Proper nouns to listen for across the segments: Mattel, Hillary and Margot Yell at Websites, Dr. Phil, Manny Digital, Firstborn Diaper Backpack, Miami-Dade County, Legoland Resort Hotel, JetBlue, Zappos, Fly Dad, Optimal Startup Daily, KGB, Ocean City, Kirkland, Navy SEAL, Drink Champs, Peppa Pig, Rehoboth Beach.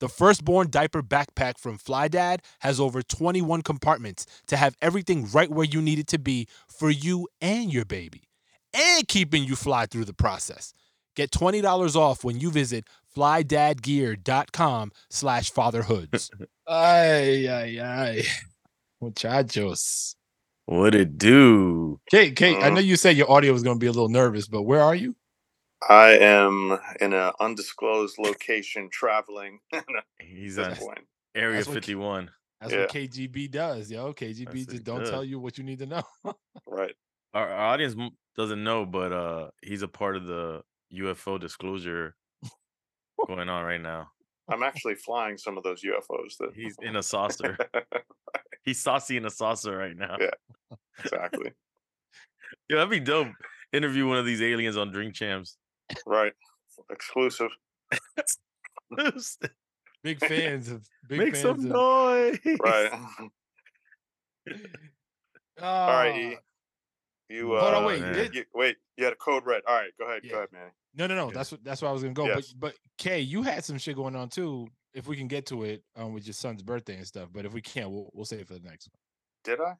The Firstborn Diaper Backpack from Fly Dad has over 21 compartments to have everything right where you need it to be for you and your baby, and keeping you fly through the process. Get $20 off when you visit flydadgear.com/fatherhoods. Ay, ay, ay. Muchachos. What it do? Kate, I know you said your audio was going to be a little nervous, but where are you? I am in an undisclosed location traveling. He's on Area 51. That's what KGB does, yo. KGB just don't tell you what you need to know. Right. Our audience doesn't know, but he's a part of the UFO disclosure going on right now. I'm actually flying some of those UFOs. He's in a saucer. Right. He's saucy in a saucer right now. Yeah, exactly. Yo, that'd be dope. Interview one of these aliens on Drink Champs. Right. Exclusive. Big fans of noise. Right. All right, E. Wait, you had a code red. All right, go ahead, man. No. That's what I was gonna go. Yes. But Kay, you had some shit going on too. If we can get to it with your son's birthday and stuff, but if we can't, we'll save it for the next one. Did I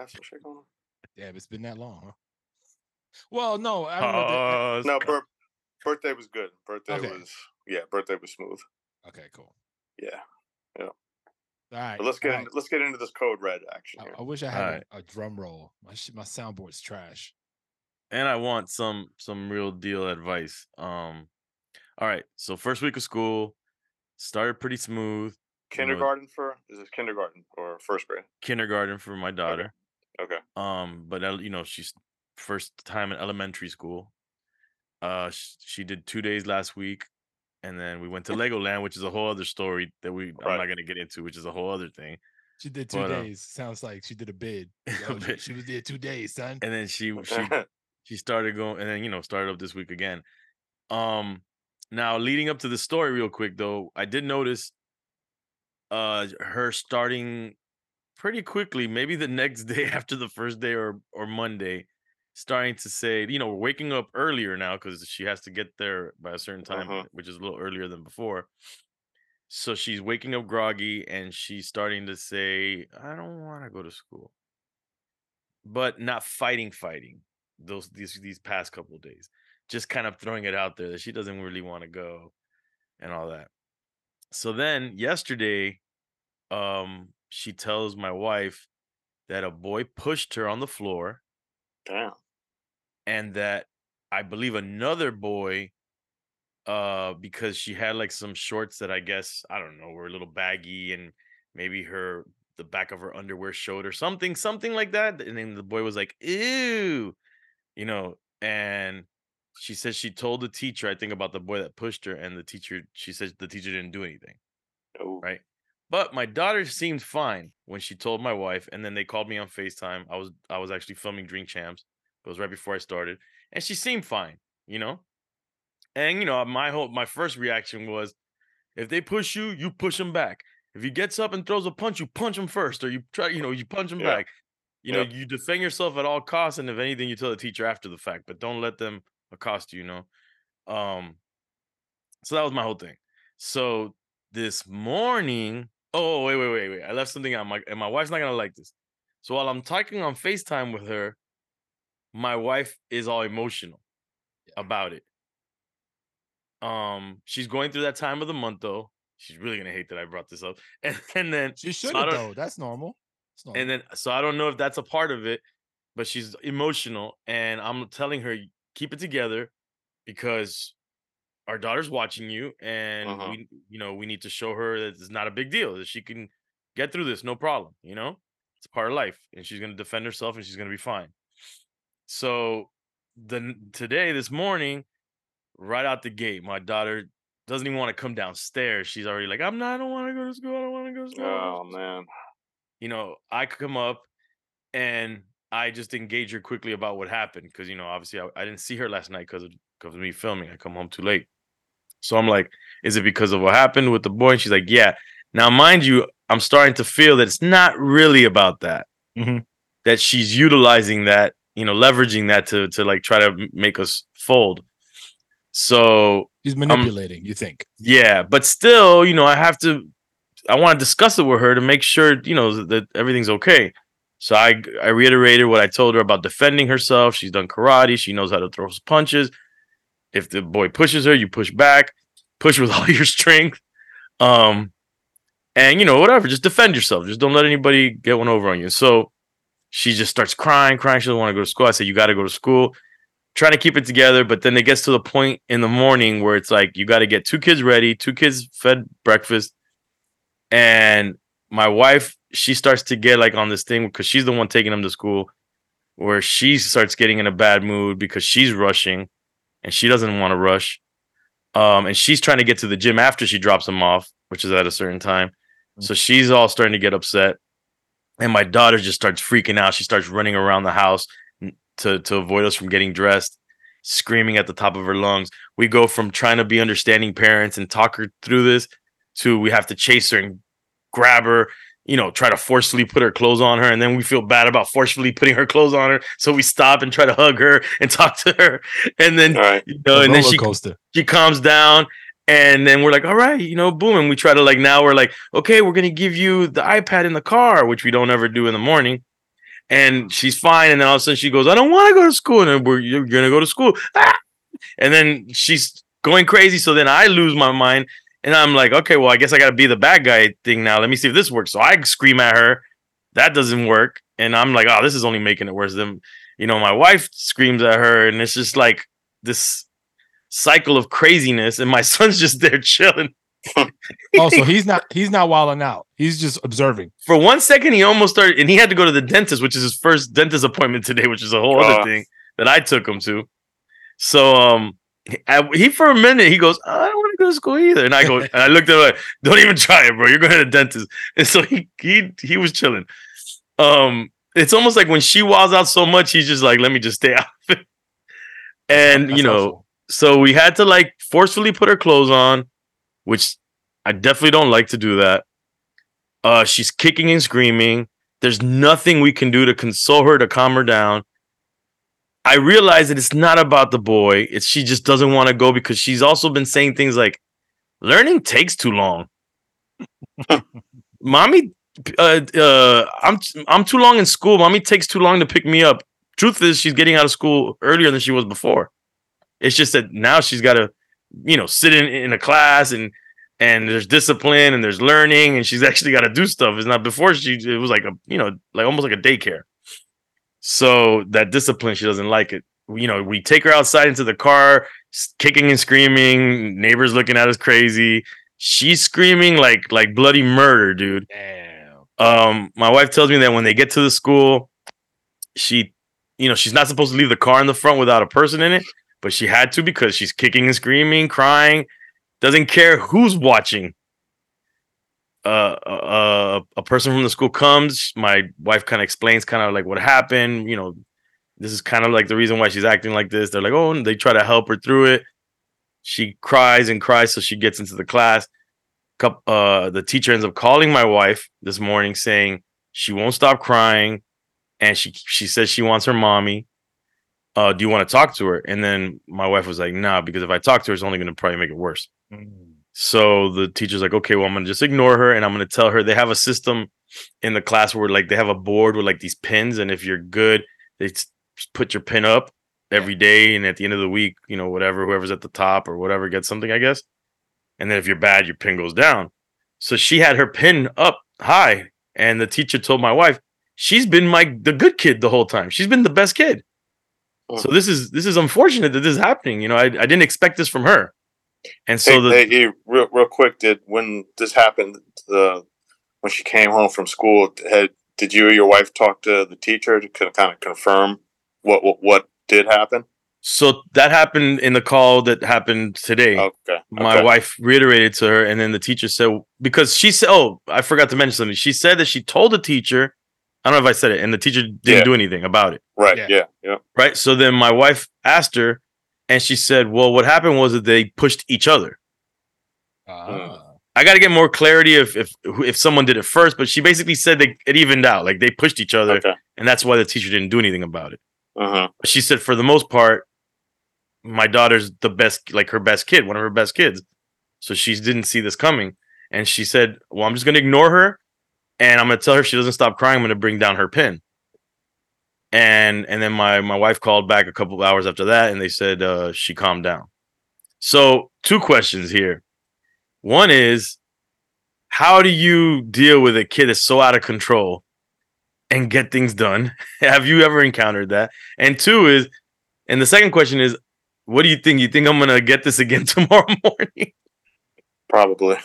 have some shit going on? Damn, it's been that long, huh? Well, no, I don't know. No, birthday was good. Birthday was smooth. Okay, cool. Yeah. All right. But let's get into this code red action here. I wish I had a drum roll. My soundboard's trash. And I want some real deal advice. All right. So first week of school started pretty smooth. Kindergarten is this kindergarten or first grade? Kindergarten for my daughter. Okay. But she's first time in elementary school. She did 2 days last week, and then we went to Legoland, which is a whole other story that I'm not going to get into, which is a whole other thing. She did 2 days. Sounds like she did a bid. She was there 2 days, son. And then she started going, and then started up this week again. Now leading up to the story real quick though, I did notice her starting pretty quickly, maybe the next day after the first day or Monday, starting to say, we're waking up earlier now because she has to get there by a certain time, which is a little earlier than before. So she's waking up groggy and she's starting to say, I don't want to go to school. But not fighting these past couple of days. Just kind of throwing it out there that she doesn't really want to go and all that. So then yesterday, she tells my wife that a boy pushed her on the floor. Damn. And that I believe another boy, because she had like some shorts that I guess, I don't know, were a little baggy and maybe the back of her underwear showed or something like that. And then the boy was like, ew, and she says she told the teacher, I think, about the boy that pushed her, and she says the teacher didn't do anything. Oh. Right. But my daughter seemed fine when she told my wife, and then they called me on FaceTime. I was actually filming Drink Champs. It was right before I started, and she seemed fine, And my first reaction was, if they push you, you push them back. If he gets up and throws a punch, you punch him first, or you try, you punch him back. You defend yourself at all costs, and if anything, you tell the teacher after the fact. But don't let them accost you, So that was my whole thing. So this morning. Oh, wait. I left something out. My wife's not going to like this. So while I'm talking on FaceTime with her, my wife is all emotional about it. She's going through that time of the month, though. She's really going to hate that I brought this up. And then she shouldn't, though. That's normal. And then, so I don't know if that's a part of it. but she's emotional, and I'm telling her, keep it together because our daughter's watching you, and we need to show her that it's not a big deal, that she can get through this, no problem. You know, it's part of life, and she's going to defend herself, and she's going to be fine. So then today, this morning, right out the gate, my daughter doesn't even want to come downstairs. She's already like, I don't want to go to school. I don't want to go to school. Oh man. You know, I come up and I just engage her quickly about what happened. Because, you know, obviously I didn't see her last night because of me filming. I come home too late. So I'm like, is it because of what happened with the boy? And she's like, yeah. Now, mind you, I'm starting to feel that it's not really about that. Mm-hmm. That she's utilizing that, you know, leveraging that to like try to make us fold. So she's manipulating, you think? Yeah. But still, you know, I want to discuss it with her to make sure, you know, that everything's okay. So I reiterated what I told her about defending herself. She's done karate. She knows how to throw punches. If the boy pushes her, you push back, push with all your strength. And, you know, whatever, just defend yourself. Just don't let anybody get one over on you. So she just starts crying. She doesn't want to go to school. I said, you got to go to school. Trying to keep it together. But then it gets to the point in the morning where it's like, you got to get two kids ready, two kids fed breakfast. And my wife, she starts to get like on this thing because she's the one taking them to school, where she starts getting in a bad mood because she's rushing and she doesn't want to rush. And she's trying to get to the gym after she drops them off, which is at a certain time. Mm-hmm. So she's all starting to get upset. And my daughter just starts freaking out. She starts running around the house to avoid us from getting dressed, screaming at the top of her lungs. We go from trying to be understanding parents and talk her through this to we have to chase her and grab her, you know, try to forcefully put her clothes on her. And then we feel bad about forcefully putting her clothes on her. So we stop and try to hug her and talk to her. And then, and then she calms down. And then we're like, all right, you know, boom. And we try to like, now we're like, okay, we're going to give you the iPad in the car, which we don't ever do in the morning. And she's fine. And then all of a sudden she goes, I don't want to go to school. And then you're going to go to school. Ah! And then she's going crazy. So then I lose my mind. And I'm like, okay, well, I guess I got to be the bad guy thing now. Let me see if this works. So I scream at her. That doesn't work. And I'm like, oh, this is only making it worse. Then, you know, my wife screams at her. And it's just like this cycle of craziness. And my son's just there chilling. Oh, so he's not wilding out. He's just observing. For 1 second, he almost started. And he had to go to the dentist, which is his first dentist appointment today, which is a whole other thing that I took him to. So he for a minute, he goes, I don't want to go to school either. And I go, and I looked at him like, don't even try it, bro. You're going to the dentist. And so he was chilling. It's almost like when she wilds out so much, he's just like, let me just stay out of it. And, that's, you know, awful. So we had to like forcefully put her clothes on, which I definitely don't like to do that. She's kicking and screaming. There's nothing we can do to console her, to calm her down. I realize that it's not about the boy. It's she just doesn't want to go because she's also been saying things like, learning takes too long. Mommy, I'm too long in school. Mommy takes too long to pick me up. Truth is, she's getting out of school earlier than she was before. It's just that now she's got to, you know, sit in a class and there's discipline and there's learning and she's actually got to do stuff. It's not before it was like a, you know, like almost like a daycare. So that discipline, she doesn't like it. You know, we take her outside into the car, kicking and screaming. Neighbors looking at us crazy. She's screaming like bloody murder, dude. Damn. My wife tells me that when they get to the school, she, you know, she's not supposed to leave the car in the front without a person in it, but she had to because she's kicking and screaming, crying. Doesn't care who's watching. A person from the school comes. My wife kind of explains kind of like what happened. You know, this is kind of like the reason why she's acting like this. They're like, oh, and they try to help her through it. She cries and cries. So she gets into the class. The teacher ends up calling my wife this morning saying she won't stop crying. And she says she wants her mommy. Do you want to talk to her? And then my wife was like, nah, because if I talk to her, it's only going to probably make it worse. Mm-hmm. So the teacher's like, okay, well, I'm going to just ignore her. And I'm going to tell her they have a system in the class where like they have a board with like these pins. And if you're good, they put your pin up every day. And at the end of the week, you know, whatever, whoever's at the top or whatever gets something, I guess. And then if you're bad, your pin goes down. So she had her pin up high. And the teacher told my wife, she's been the good kid the whole time. She's been the best kid. So this is unfortunate that this is happening. You know, I didn't expect this from her. And so real quick, when this happened, when she came home from school, did you or your wife talk to the teacher to kind of confirm what did happen? So that happened in the call that happened today. Okay. My wife reiterated to her, and then the teacher said, because she said, oh, I forgot to mention something. She said that she told the teacher. I don't know if I said it, and the teacher didn't do anything about it. Right. Yeah. Right. So then my wife asked her, and she said, well, what happened was that they pushed each other. I got to get more clarity if someone did it first, but she basically said it evened out. Like, they pushed each other, and that's why the teacher didn't do anything about it. She said, for the most part, my daughter's the best, like her best kid, one of her best kids. So she didn't see this coming. And she said, well, I'm just going to ignore her. And I'm going to tell her if she doesn't stop crying, I'm going to bring down her pin. And then my wife called back a couple of hours after that, and they said she calmed down. So two questions here. One is, how do you deal with a kid that's so out of control and get things done? Have you ever encountered that? And two is, and the second question is, what do you think? You think I'm going to get this again tomorrow morning? Probably.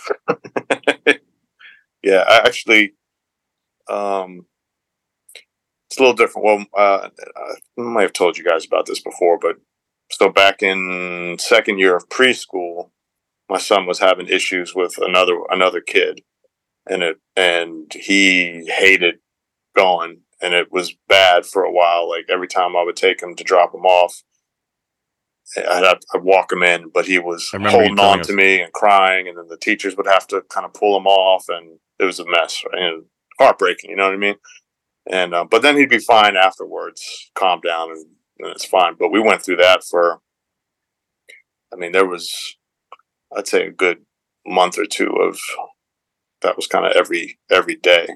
Yeah, I actually... it's a little different. Well, I might have told you guys about this before, but so back in second year of preschool, my son was having issues with another kid, and he hated going, and it was bad for a while. Like, every time I would take him to drop him off, I'd walk him in, but he was holding on to me and crying, and then the teachers would have to kind of pull him off, and it was a mess, right? And heartbreaking, you know what I mean? And but then he'd be fine afterwards, calm down, and it's fine. But we went through that for, I mean, there was, I'd say, a good month or two of that was kind of every day.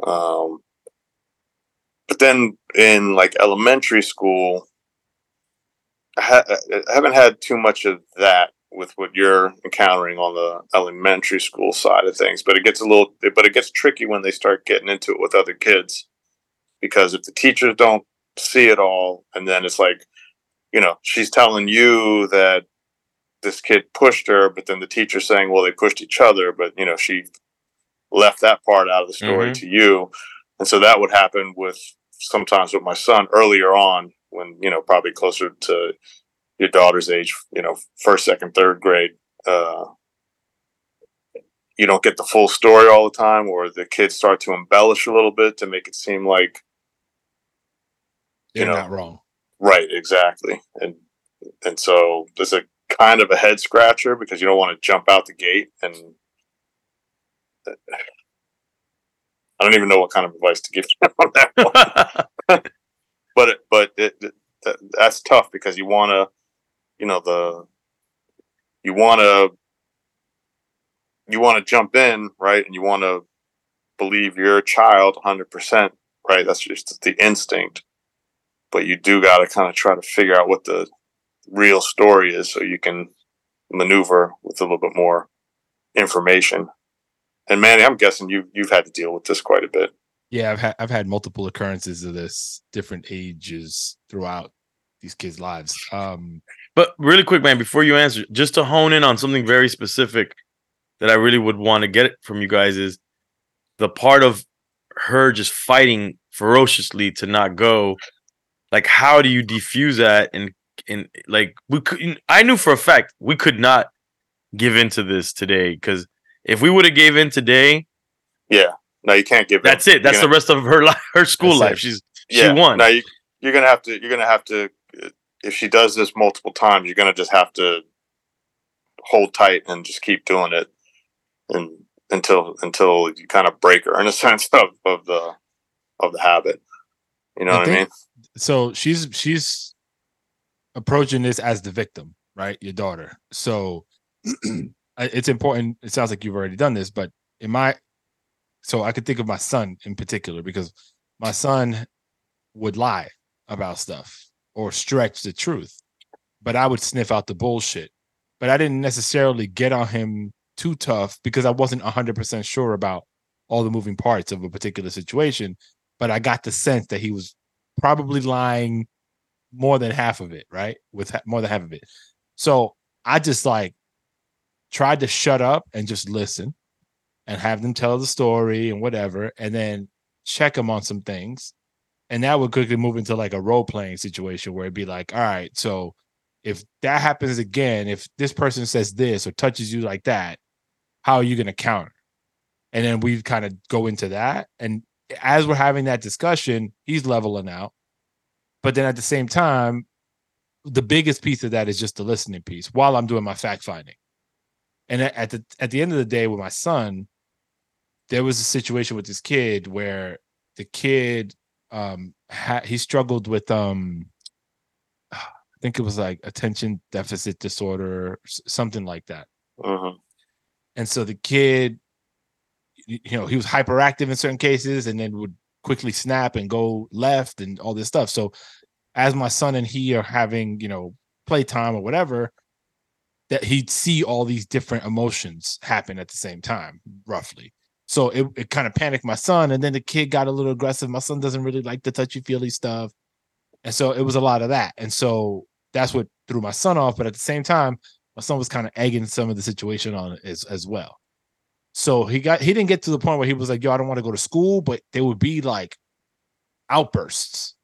But then in like elementary school, I haven't had too much of that with what you're encountering on the elementary school side of things, but it gets tricky when they start getting into it with other kids, because if the teachers don't see it all, and then it's like, you know, she's telling you that this kid pushed her, but then the teacher's saying, well, they pushed each other, but, you know, she left that part out of the story to you. And so that would happen sometimes with my son earlier on when, you know, probably closer to your daughter's age, you know, first, second, third grade, you don't get the full story all the time, or the kids start to embellish a little bit to make it seem like you're not wrong. Right. Exactly. And so there's a kind of a head scratcher, because you don't want to jump out the gate, and I don't even know what kind of advice to give you on that one. But that's tough, because you want to, you know, you want to jump in, right? And you want to believe your child 100%, right? That's just the instinct. But you do got to kind of try to figure out what the real story is, so you can maneuver with a little bit more information. And Manny, I'm guessing you've had to deal with this quite a bit. Yeah, I've had multiple occurrences of this, different ages throughout these kids' lives. But really quick, man, before you answer, just to hone in on something very specific that I really would want to get from you guys is the part of her just fighting ferociously to not go. Like, how do you defuse that? And like, I knew for a fact we could not give in to this today, because if we would have gave in today, yeah. No, you can't give in. That's it. That's the rest of her school life. She won. No, you're gonna have to. You're gonna have to. If she does this multiple times, you're gonna just have to hold tight and just keep doing it, and until you kind of break her in a sense of the habit. You know what I mean? So she's approaching this as the victim, right? Your daughter. So it's important. It sounds like you've already done this, but so I could think of my son in particular, because my son would lie about stuff or stretch the truth, but I would sniff out the bullshit. But I didn't necessarily get on him too tough, because I wasn't 100% sure about all the moving parts of a particular situation. but I got the sense that he was probably lying more than half of it, right? With more than half of it. So I just like tried to shut up and just listen and have them tell the story and whatever, and then check them on some things. And that would quickly move into like a role-playing situation where it'd be like, all right, so if that happens again, if this person says this or touches you like that, how are you going to counter? And then we kind of go into that. And as we're having that discussion, he's leveling out. But then at the same time, the biggest piece of that is just the listening piece while I'm doing my fact-finding. And at the end of the day with my son, there was a situation with this kid where the kid, he struggled with, I think it was like attention deficit disorder, something like that. Uh-huh. And so the kid, you know, he was hyperactive in certain cases and then would quickly snap and go left and all this stuff. So as my son and he are having, you know, playtime or whatever, that he'd see all these different emotions happen at the same time, roughly. So it kind of panicked my son. And then the kid got a little aggressive. My son doesn't really like the touchy-feely stuff. And so it was a lot of that. And so that's what threw my son off. But at the same time, my son was kind of egging some of the situation on as well. So he didn't get to the point where he was like, yo, I don't want to go to school, but there would be like outbursts.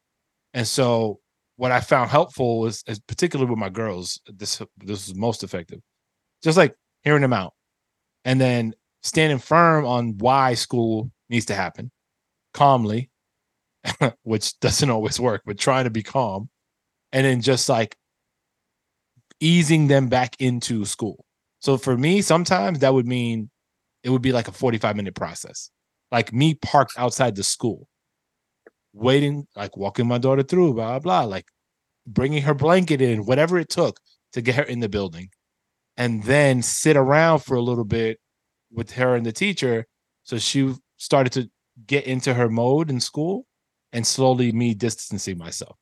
And so what I found helpful is particularly with my girls, this was most effective, just like hearing them out and then standing firm on why school needs to happen calmly, which doesn't always work, but trying to be calm and then just like easing them back into school. So for me, sometimes that would mean it would be like a 45-minute process, like me parked outside the school, waiting, like walking my daughter through, blah, blah, like bringing her blanket in, whatever it took to get her in the building, and then sit around for a little bit with her and the teacher. So she started to get into her mode in school and slowly me distancing myself.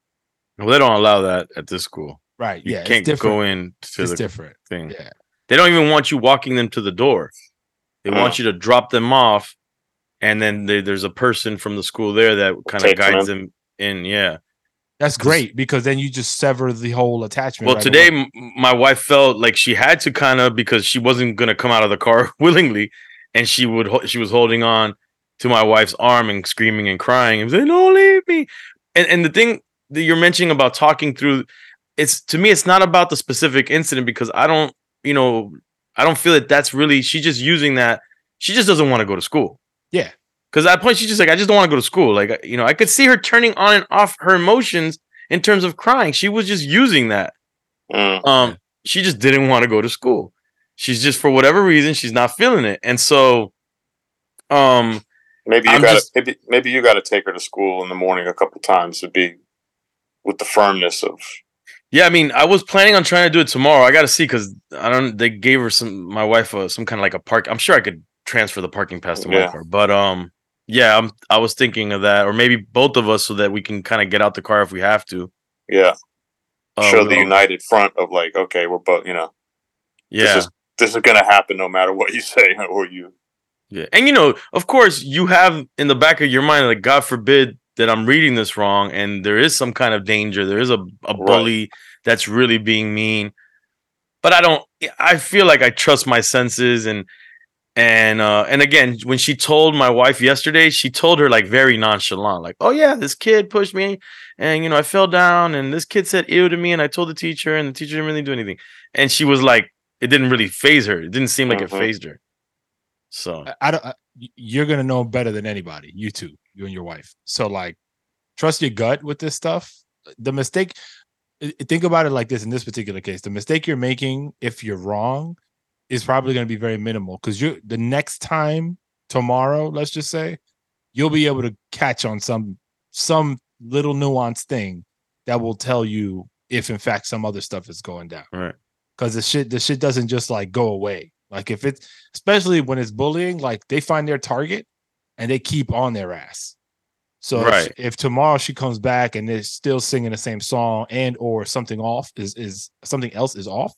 Well, they don't allow that at this school. Right. You can't go in to the different thing. Yeah. They don't even want you walking them to the door. They want you to drop them off, and then there's a person from the school there that kind of guides them in. Yeah, that's great because then you just sever the whole attachment. Well, right today my wife felt like she had to kind of because she wasn't going to come out of the car willingly, and she was holding on to my wife's arm and screaming and crying and saying, "No, leave me!" And the thing that you're mentioning about talking through, it's to me, it's not about the specific incident because I don't feel that that's really, she's just using that. She just doesn't want to go to school. Yeah. Because at that point, she's just like, I just don't want to go to school. Like, you know, I could see her turning on and off her emotions in terms of crying. She was just using that. She just didn't want to go to school. She's just, for whatever reason, she's not feeling it. And so, maybe you got to take her to school in the morning a couple times to be with the firmness of. Yeah, I mean, I was planning on trying to do it tomorrow. I got to see because they gave her my wife some kind of like a park. I'm sure I could transfer the parking pass to my car. But I was thinking of that, or maybe both of us so that we can kind of get out the car if we have to. Yeah. Show the united front of like, okay, we're both, you know. Yeah. This is going to happen no matter what you say or you. Yeah. And, you know, of course, you have in the back of your mind, like, God forbid that I'm reading this wrong and there is some kind of danger. There is a bully that's really being mean, but I feel like I trust my senses. And again, when she told my wife yesterday, she told her like very nonchalant, like, oh yeah, this kid pushed me and, you know, I fell down and this kid said ew to me. And I told the teacher and the teacher didn't really do anything. And she was like, it didn't really faze her. It didn't seem like it fazed her. So you're going to know better than anybody, you two. You and your wife. So like, trust your gut with this stuff. The mistake, think about it like this, in this particular case, the mistake you're making, if you're wrong, is probably going to be very minimal because the next time tomorrow, let's just say, you'll be able to catch on some little nuanced thing that will tell you if in fact some other stuff is going down. Right. Because the shit doesn't just like go away. Like if it's, especially when it's bullying, like they find their target and they keep on their ass. So if tomorrow she comes back and they're still singing the same song and or something off is something else is off,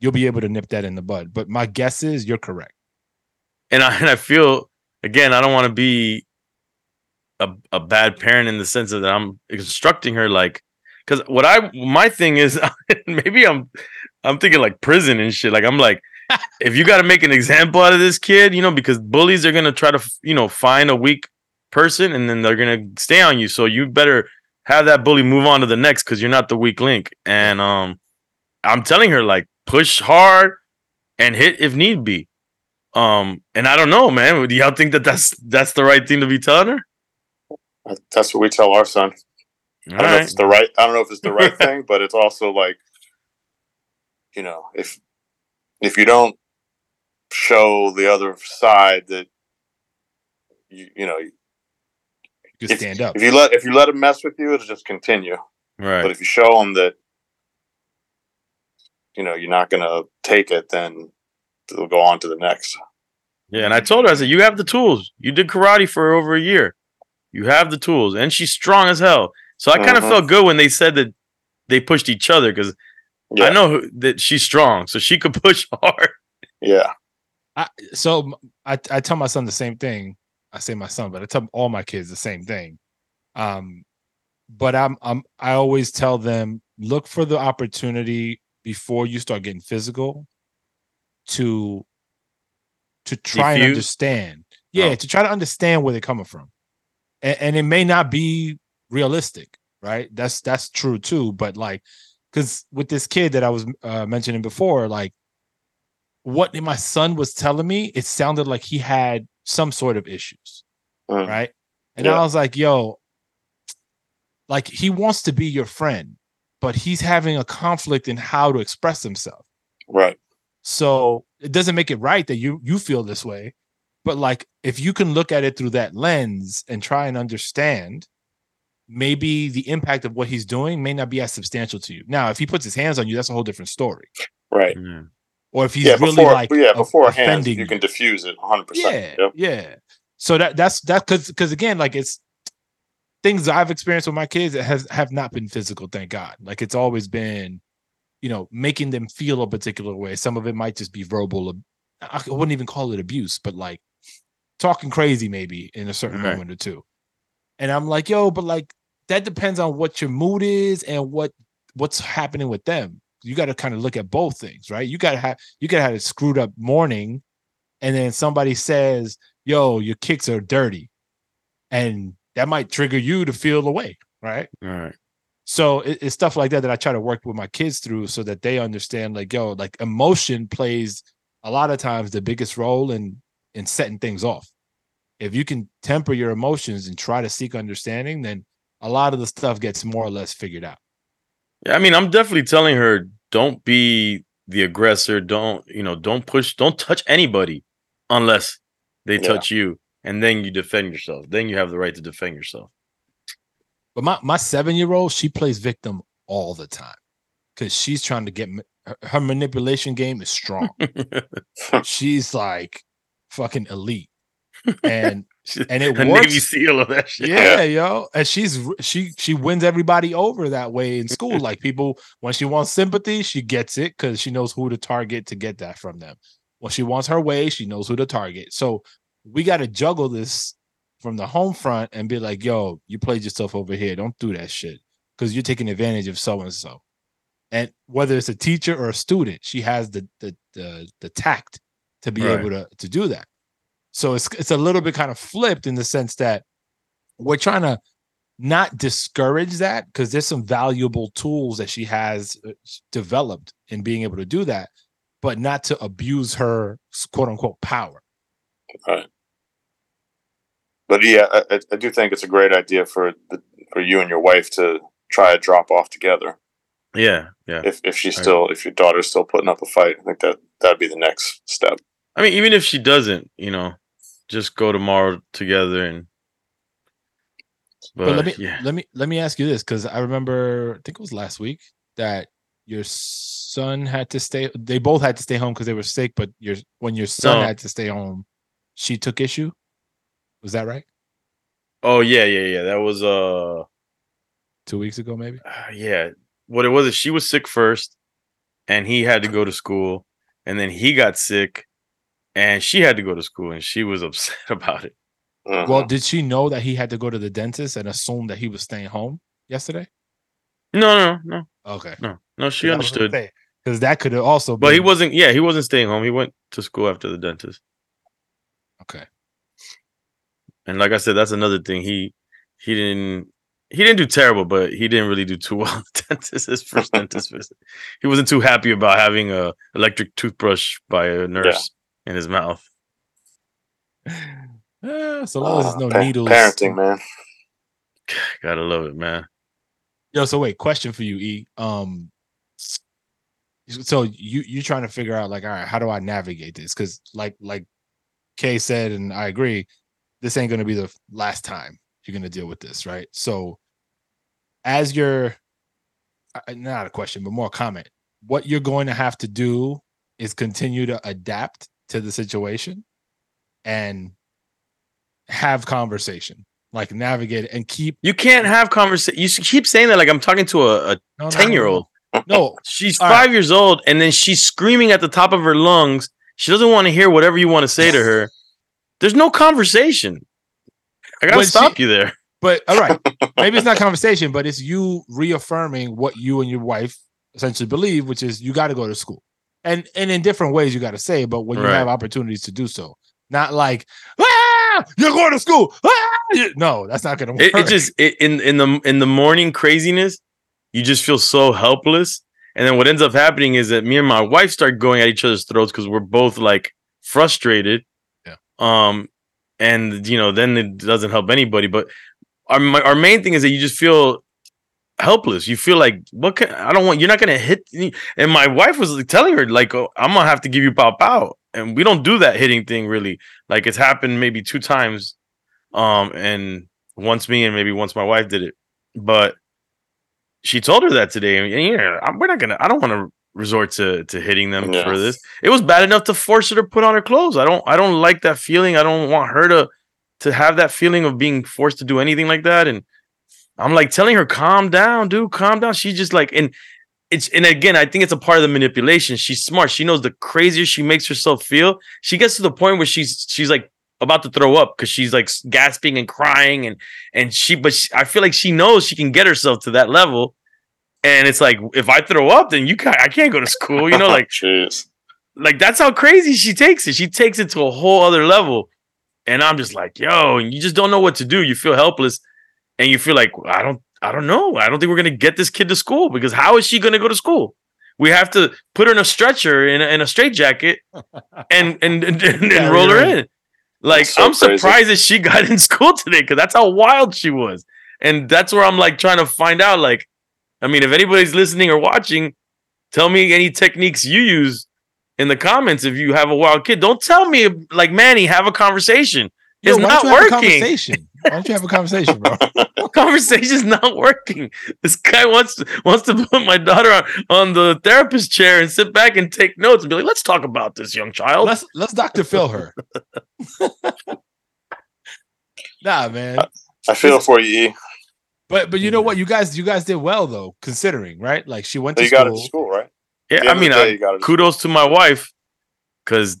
you'll be able to nip that in the bud. But my guess is you're correct. And I feel, again, I don't want to be a bad parent in the sense that I'm instructing her, like, because my thing is, maybe I'm thinking like prison and shit. Like, I'm like, if you got to make an example out of this kid, you know, because bullies are going to try to, you know, find a weak person and then they're going to stay on you. So you better have that bully move on to the next, because you're not the weak link. And I'm telling her, like, push hard and hit if need be. And I don't know, man. Do y'all think that that's the right thing to be telling her? That's what we tell our son. I don't know if it's the right thing, but it's also like, you know, if you don't show the other side that you can stand up. If you let them mess with you, it'll just continue. Right. But if you show them that, you know, you're not going to take it, then they'll go on to the next. Yeah, and I told her, I said, you have the tools. You did karate for over a year. You have the tools. And she's strong as hell. So I kind of felt good when they said that they pushed each other, because I know that she's strong, so she could push hard. Yeah. I tell my son the same thing. I say my son, but I tell all my kids the same thing. But I always tell them, look for the opportunity before you start getting physical to try and understand. Yeah, to try to understand where they're coming from. And it may not be realistic, right? That's true too. But like, because with this kid that I was mentioning before, like what my son was telling me, it sounded like he had some sort of issues, right? And I was like, yo, like he wants to be your friend, but he's having a conflict in how to express himself. Right. So it doesn't make it right that you feel this way. But like, if you can look at it through that lens and try and understand, maybe the impact of what he's doing may not be as substantial to you. Now, if he puts his hands on you, that's a whole different story. Right. Mm. Or if he's beforehand, you can diffuse it 100%. Yeah, yep. Yeah. So that's because again, like it's things I've experienced with my kids that have not been physical, thank God. Like it's always been, you know, making them feel a particular way. Some of it might just be verbal. I wouldn't even call it abuse, but like talking crazy maybe in a certain moment or two. And I'm like, yo, but like that depends on what your mood is and what's happening with them. You got to kind of look at both things, right? You got to have a screwed up morning, and then somebody says, "Yo, your kicks are dirty," and that might trigger you to feel the way, right? All right. So it's stuff like that I try to work with my kids through, so that they understand, like, yo, like emotion plays a lot of times the biggest role in setting things off. If you can temper your emotions and try to seek understanding, then a lot of the stuff gets more or less figured out. Yeah, I mean, I'm definitely telling her, don't be the aggressor. Don't push. Don't touch anybody unless they touch you. And then you defend yourself. Then you have the right to defend yourself. But my 7-year-old, she plays victim all the time because she's trying to get her manipulation game is strong. She's like fucking elite. And it works. Navy SEAL of that shit. Yeah, yo. And she wins everybody over that way in school. Like people, when she wants sympathy, she gets it because she knows who to target to get that from them. When she wants her way, she knows who to target. So we got to juggle this from the home front and be like, yo, you played yourself over here. Don't do that shit because you're taking advantage of so and so. And whether it's a teacher or a student, she has the tact to be able to do that. So it's a little bit kind of flipped in the sense that we're trying to not discourage that because there's some valuable tools that she has developed in being able to do that, but not to abuse her quote unquote power. Right. But yeah, I do think it's a great idea for you and your wife to try a drop off together. Yeah, yeah. If your daughter's still putting up a fight, I think that'd be the next step. I mean, even if she doesn't, you know, just go tomorrow together. And but let me ask you this, because I remember, I think it was last week that your son had to stay. They both had to stay home because they were sick. But when your son had to stay home, she took issue. Was that right? Oh yeah. That was 2 weeks ago, maybe. Yeah, what it was is she was sick first, and he had to go to school, and then he got sick. And she had to go to school, and she was upset about it. Uh-huh. Well, did she know that he had to go to the dentist and assume that he was staying home yesterday? No. Okay. No, she understood. Because that could have also been... But he wasn't... Yeah, he wasn't staying home. He went to school after the dentist. Okay. And like I said, that's another thing. He didn't do terrible, but he didn't really do too well at the dentist, his first dentist visit. He wasn't too happy about having an electric toothbrush by a nurse in his mouth. So long as there's no needles. Parenting, man. Gotta love it, man. Yo, so wait, question for you, E. So you're trying to figure out, like, all right, how do I navigate this? Because like Kay said, and I agree, this ain't going to be the last time you're going to deal with this, right? So as your, not a question, but more a comment, what you're going to have to do is continue to adapt to the situation and have conversation. Like, navigate it and keep... You can't have conversation. You keep saying that like I'm talking to a 10-year-old. No. She's 5 years old, and then she's screaming at the top of her lungs. She doesn't want to hear whatever you want to say to her. There's no conversation. I got to stop you there. But, all right. Maybe it's not conversation, but it's you reaffirming what you and your wife essentially believe, which is you got to go to school. And in different ways you got to say it, but when you have opportunities to do so. Not like, you're going to school. No, that's not gonna work. It just in the morning craziness, you just feel so helpless. And then what ends up happening is that me and my wife start going at each other's throats because we're both like frustrated. Yeah. And you know, then it doesn't help anybody. But our main thing is that you just feel helpless. You feel like you're not gonna hit me. And my wife was like, telling her like, oh, I'm gonna have to give you pow. And we don't do that hitting thing really. Like, it's happened maybe 2 times. And once me and maybe once my wife did it. But she told her that today. And I don't want to resort to hitting them for this. It was bad enough to force her to put on her clothes. I don't like that feeling. I don't want her to have that feeling of being forced to do anything like that. And I'm like telling her, calm down, dude, calm down. She's just like, and again, I think it's a part of the manipulation. She's smart. She knows the crazier she makes herself feel, she gets to the point where she's like about to throw up because she's like gasping and crying, and she, I feel like she knows she can get herself to that level, and it's like, if I throw up, then I can't go to school, you know, like, like that's how crazy she takes it. She takes it to a whole other level, and I'm just like, yo, and you just don't know what to do. You feel helpless, and you feel like I don't know. I don't think we're going to get this kid to school because how is she going to go to school? We have to put her in a stretcher in a straitjacket and roll her in. Like, so I'm surprised that she got in school today because that's how wild she was. And that's where I'm like trying to find out. Like, I mean, if anybody's listening or watching, tell me any techniques you use in the comments. If you have a wild kid, don't tell me like Manny, have a conversation. It's not working. Why don't you have a conversation, bro? Conversation's not working. This guy wants to put my daughter on the therapist chair and sit back and take notes and be like, let's talk about this, young child. Let's Dr. Phil her. Nah, man. I feel for you, E. But you know what? You guys did well, though, considering, right? Like, she went to school. You got her to school, right? Yeah, I mean, kudos to my wife because,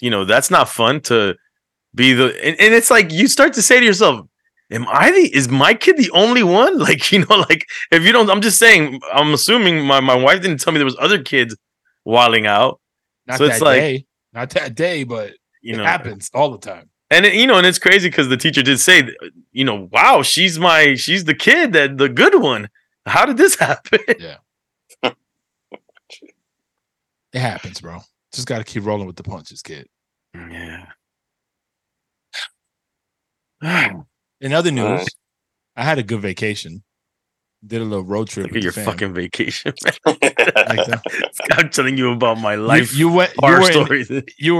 you know, that's not fun to... And it's like you start to say to yourself, is my kid the only one? Like, you know, like if you don't, I'm just saying, I'm assuming my wife didn't tell me there was other kids wilding out. Not that day, but you know, it happens all the time. And it, you know, and it's crazy because the teacher did say, you know, wow, she's the kid that the good one. How did this happen? Yeah, it happens, bro. Just got to keep rolling with the punches, kid. Yeah. In other news, I had a good vacation. Did a little road trip. Look at your fucking vacation, man. I'm telling you about my life. You were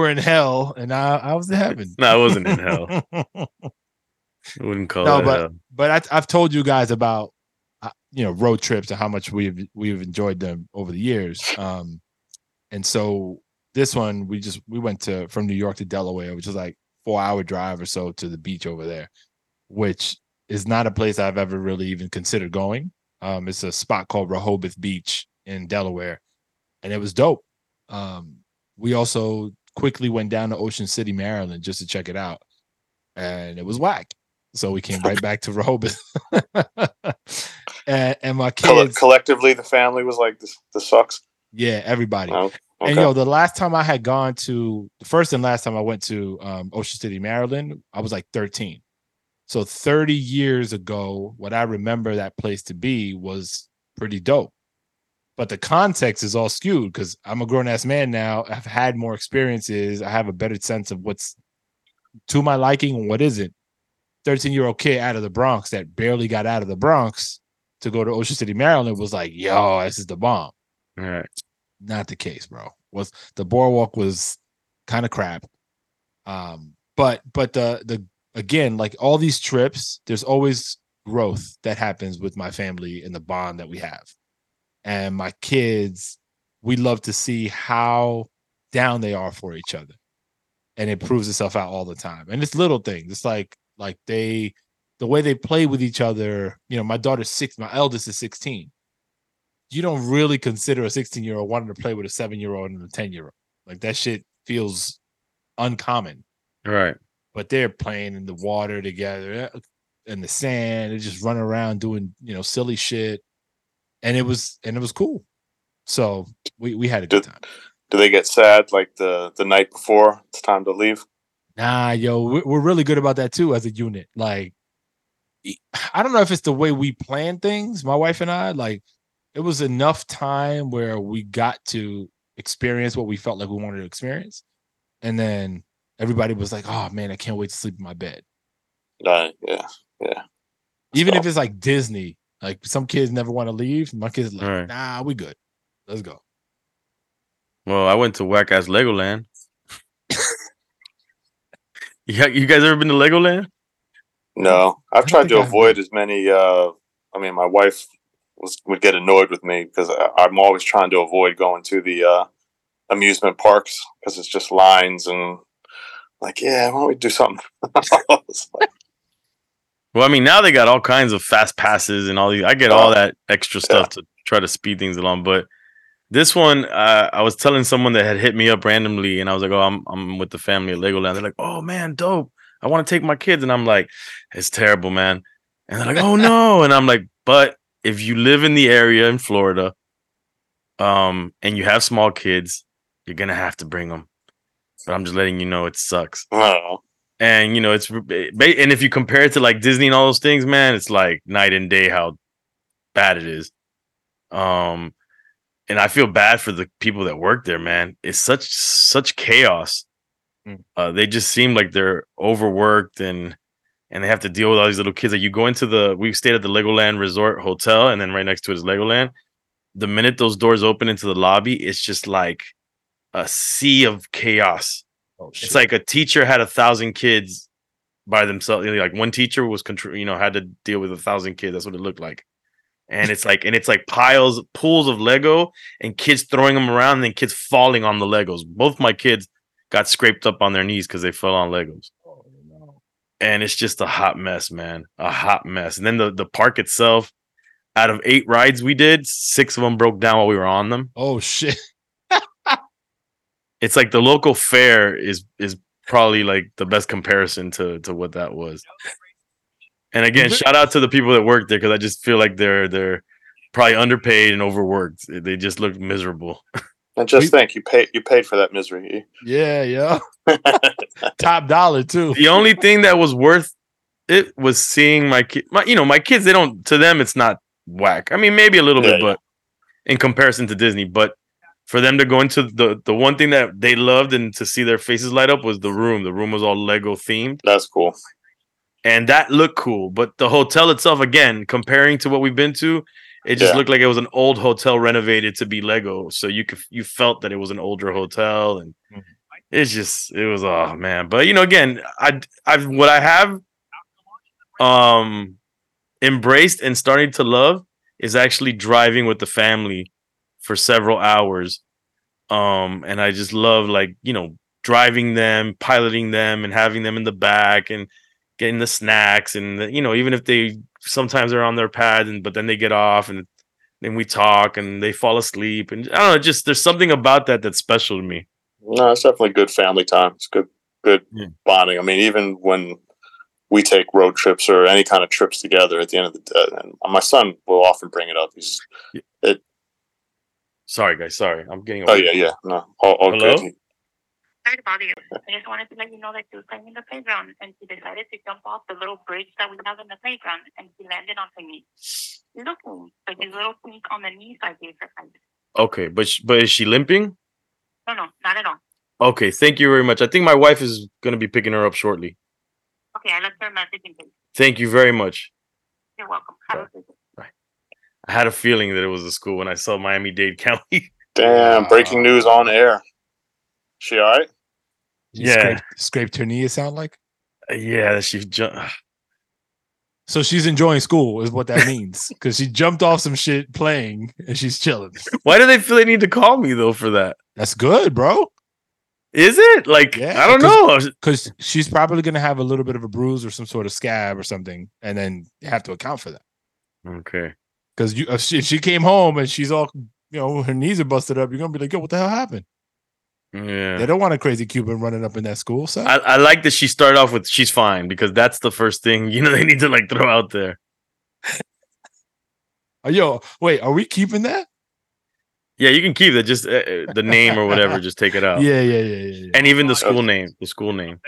in hell, and I was in heaven. No, I wasn't in hell. I wouldn't call it hell. But I've told you guys about road trips and how much we've enjoyed them over the years. And so this one we went to from New York to Delaware, which was like 4-hour drive or so to the beach over there, which is not a place I've ever really even considered going. It's a spot called Rehoboth Beach in Delaware, and it was dope. We also quickly went down to Ocean City, Maryland, just to check it out. and it was whack. So we came right back to Rehoboth. and my kids... Collectively, the family was like, this sucks? Yeah, everybody. Oh, okay. And, the last time I had gone to... The first and last time I went to Ocean City, Maryland, I was like 13. So 30 years ago, what I remember that place to be was pretty dope. But the context is all skewed because I'm a grown-ass man now. I've had more experiences. I have a better sense of what's to my liking and what isn't. 13-year-old kid out of the Bronx that barely got out of the Bronx to go to Ocean City, Maryland was like, yo, this is the bomb. All right. Not the case, bro. The boardwalk was kind of crap. But the again, like all these trips, there's always growth that happens with my family and the bond that we have. And my kids, we love to see how down they are for each other. And it proves itself out all the time. And it's little things. It's like the way they play with each other. My daughter's 6, my eldest is 16. You don't really consider a 16-year-old wanting to play with a 7-year-old and a 10-year-old. Like that shit feels uncommon. Right. But they're playing in the water together and the sand. They're just running around doing, silly shit. And it was cool. So we had a good time. Do they get sad like the night before it's time to leave? Nah, yo, we're really good about that too as a unit. Like, I don't know if it's the way we plan things, my wife and I. Like, it was enough time where we got to experience what we felt like we wanted to experience. And then everybody was like, oh man, I can't wait to sleep in my bed. Yeah. Even if it's like Disney. Like some kids never want to leave. My kids are like, right. Nah, we good. Let's go. Well, I went to whack ass Legoland. You guys ever been to Legoland? No, I've tried to avoid as many. My wife would get annoyed with me because I'm always trying to avoid going to the amusement parks because it's just lines and like, yeah, why don't we do something? Well, now they got all kinds of fast passes and all these. I get all that extra stuff to try to speed things along. But this one, I was telling someone that had hit me up randomly, and I was like, "Oh, I'm with the family at Legoland." They're like, "Oh man, dope! I want to take my kids," and I'm like, "It's terrible, man." And they're like, "Oh no!" And I'm like, "But if you live in the area in Florida, and you have small kids, you're gonna have to bring them." But I'm just letting you know it sucks. Oh. And, it's, and if you compare it to like Disney and all those things, man, it's like night and day how bad it is. And I feel bad for the people that work there, man. It's such chaos. They just seem like they're overworked and they have to deal with all these little kids. Like you go into we stayed at the Legoland Resort Hotel and then right next to it is Legoland. The minute those doors open into the lobby, it's just like a sea of chaos. Oh, it's like a teacher had 1,000 kids by themselves. Like one teacher was had to deal with 1,000 kids. That's what it looked like. And it's like pools of Lego and kids throwing them around and then kids falling on the Legos. Both my kids got scraped up on their knees because they fell on Legos. Oh, no. And it's just a hot mess, man. A hot mess. And then the park itself, out of 8 rides we did, 6 of them broke down while we were on them. Oh, shit. It's like the local fair is probably like the best comparison to what that was. And again, shout out to the people that work there because I just feel like they're probably underpaid and overworked. They just look miserable. And just think, you paid for that misery. Yeah. Top dollar too. The only thing that was worth it was seeing my kids. My kids, they don't. To them, it's not whack. Maybe a little bit, but in comparison to Disney, but. For them to go into the one thing that they loved and to see their faces light up was the room. The room was all Lego themed. That's cool. And that looked cool. But the hotel itself, again, comparing to what we've been to, it just looked like it was an old hotel renovated to be Lego. So you felt that it was an older hotel. And it was, oh, man. But, again, what I have embraced and started to love is actually driving with the family for several hours. And I just love driving them, piloting them and having them in the back and getting the snacks. And, even if they sometimes are on their pad but then they get off and then we talk and they fall asleep. And I don't know, just there's something about that that's special to me. No, it's definitely good family time. It's good bonding. Even when we take road trips or any kind of trips together at the end of the day. And my son will often bring it up. Sorry, guys. Sorry. I'm getting away. Oh, yeah. No. All Hello? Good. Sorry to bother you. I just wanted to let you know that she was playing in the playground and she decided to jump off the little bridge that we have in the playground and she landed on her knee. Looking like a little sneak on the knee, so I gave her time. Okay, but is she limping? No, not at all. Okay, thank you very much. I think my wife is going to be picking her up shortly. Okay, I left her a message in case. Thank you very much. You're welcome. Have a good day. I had a feeling that it was the school when I saw Miami-Dade County. Damn, breaking news on air. She all right? Yeah. Scraped her knee, it sound like? Yeah, she jumped. So she's enjoying school is what that means. Because she jumped off some shit playing and she's chilling. Why do they feel they need to call me, though, for that? That's good, bro. Is it? Like, yeah, I don't know. Because she's probably going to have a little bit of a bruise or some sort of scab or something. And then you have to account for that. Okay. Because if she came home and she's all, her knees are busted up, you're going to be like, yo, what the hell happened? Yeah, they don't want a crazy Cuban running up in that school. So I like that she started off with she's fine because that's the first thing they need to like throw out there. Yo, wait, are we keeping that? Yeah, you can keep that. Just the name or whatever. Just take it out. Yeah. And even the school name. The school name.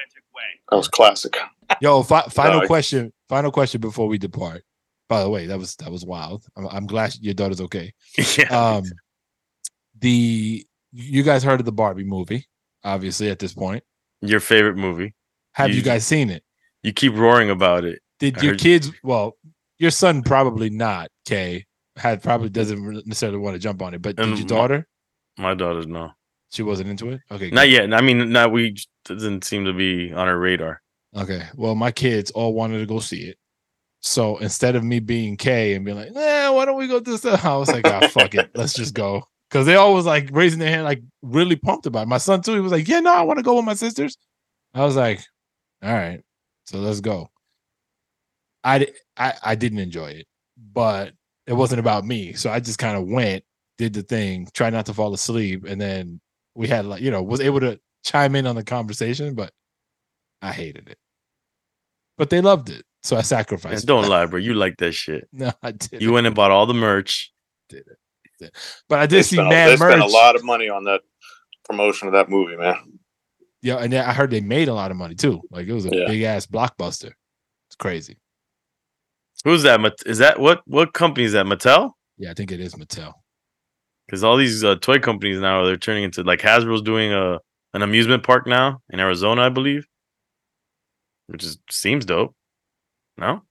That was classic. Yo, final question. Final question before we depart. By the way, that was wild. I'm glad your daughter's okay. Yeah. You guys heard of the Barbie movie, obviously, at this point. Your favorite movie. Have you guys seen it? You keep roaring about it. Did your kids... Well, your son probably not, Kay. Probably doesn't necessarily want to jump on it, but did your daughter? My daughter, no. She wasn't into it? Okay. Not yet. I mean, we didn't seem to be on her radar. Okay. Well, my kids all wanted to go see it. So instead of me being Kay and being like, why don't we go to this? I was like, fuck it. Let's just go. Because they always like raising their hand, like really pumped about it. My son, too, he was like, yeah, no, I want to go with my sisters. I was like, all right, so let's go. I didn't enjoy it, but it wasn't about me. So I just kind of went, did the thing, tried not to fall asleep. And then we had like, was able to chime in on the conversation, but I hated it. But they loved it. So I sacrificed. Yeah, don't lie, bro. You like that shit. No, I didn't. You went and bought all the merch. Did it. But I did see mad merch. They spent a lot of money on that promotion of that movie, man. Yeah, and I heard they made a lot of money too. Like it was a big ass blockbuster. It's crazy. Who's that? Is that what company is that? Mattel? Yeah, I think it is Mattel. Because all these toy companies now they're turning into like Hasbro's doing an amusement park now in Arizona, I believe, which seems dope. No?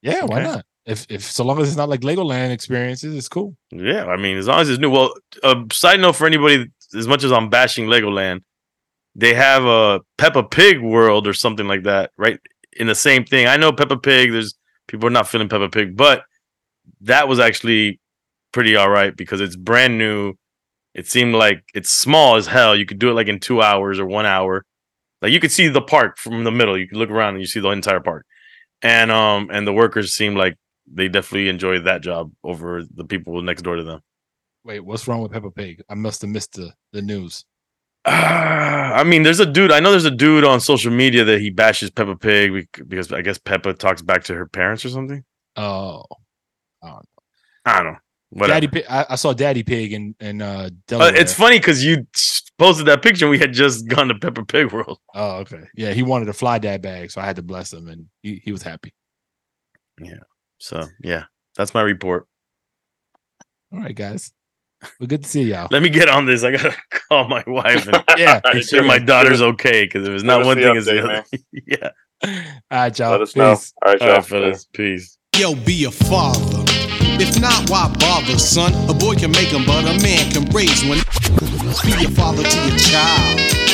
Yeah, okay. Why not? If so long as it's not like Legoland experiences, it's cool. Yeah, I mean, as long as it's new. Well, a side note for anybody, as much as I'm bashing Legoland, they have a Peppa Pig world or something like that, right? In the same thing. I know Peppa Pig, there's people are not feeling Peppa Pig, but that was actually pretty all right because it's brand new. It seemed like it's small as hell. You could do it like in 2 hours or 1 hour. Like you could see the park from the middle. You could look around and you see the entire park. And the workers seemed like they definitely enjoy that job over the people next door to them. Wait, what's wrong with Peppa Pig? I must have missed the news. I mean, there's a dude on social media that he bashes Peppa Pig because I guess Peppa talks back to her parents or something. Oh, I don't know. Whatever. Daddy Pig, I saw Daddy Pig in Delaware. It's funny because you posted that picture and we had just gone to Peppa Pig World. Oh, okay. Yeah, he wanted a Fly Dad bag, so I had to bless him, and he was happy. Yeah. So, yeah, that's my report. All right, guys. Well, good to see y'all. Let me get on this. I got to call my wife and make sure my daughter's okay because if it's not one thing, it's the other. Yeah. All right, y'all. Let us know. All right, y'all. All right, fellas. Peace. Yo, be a father. If not, why bother, son? A boy can make them, but a man can raise one. Be a father to your child.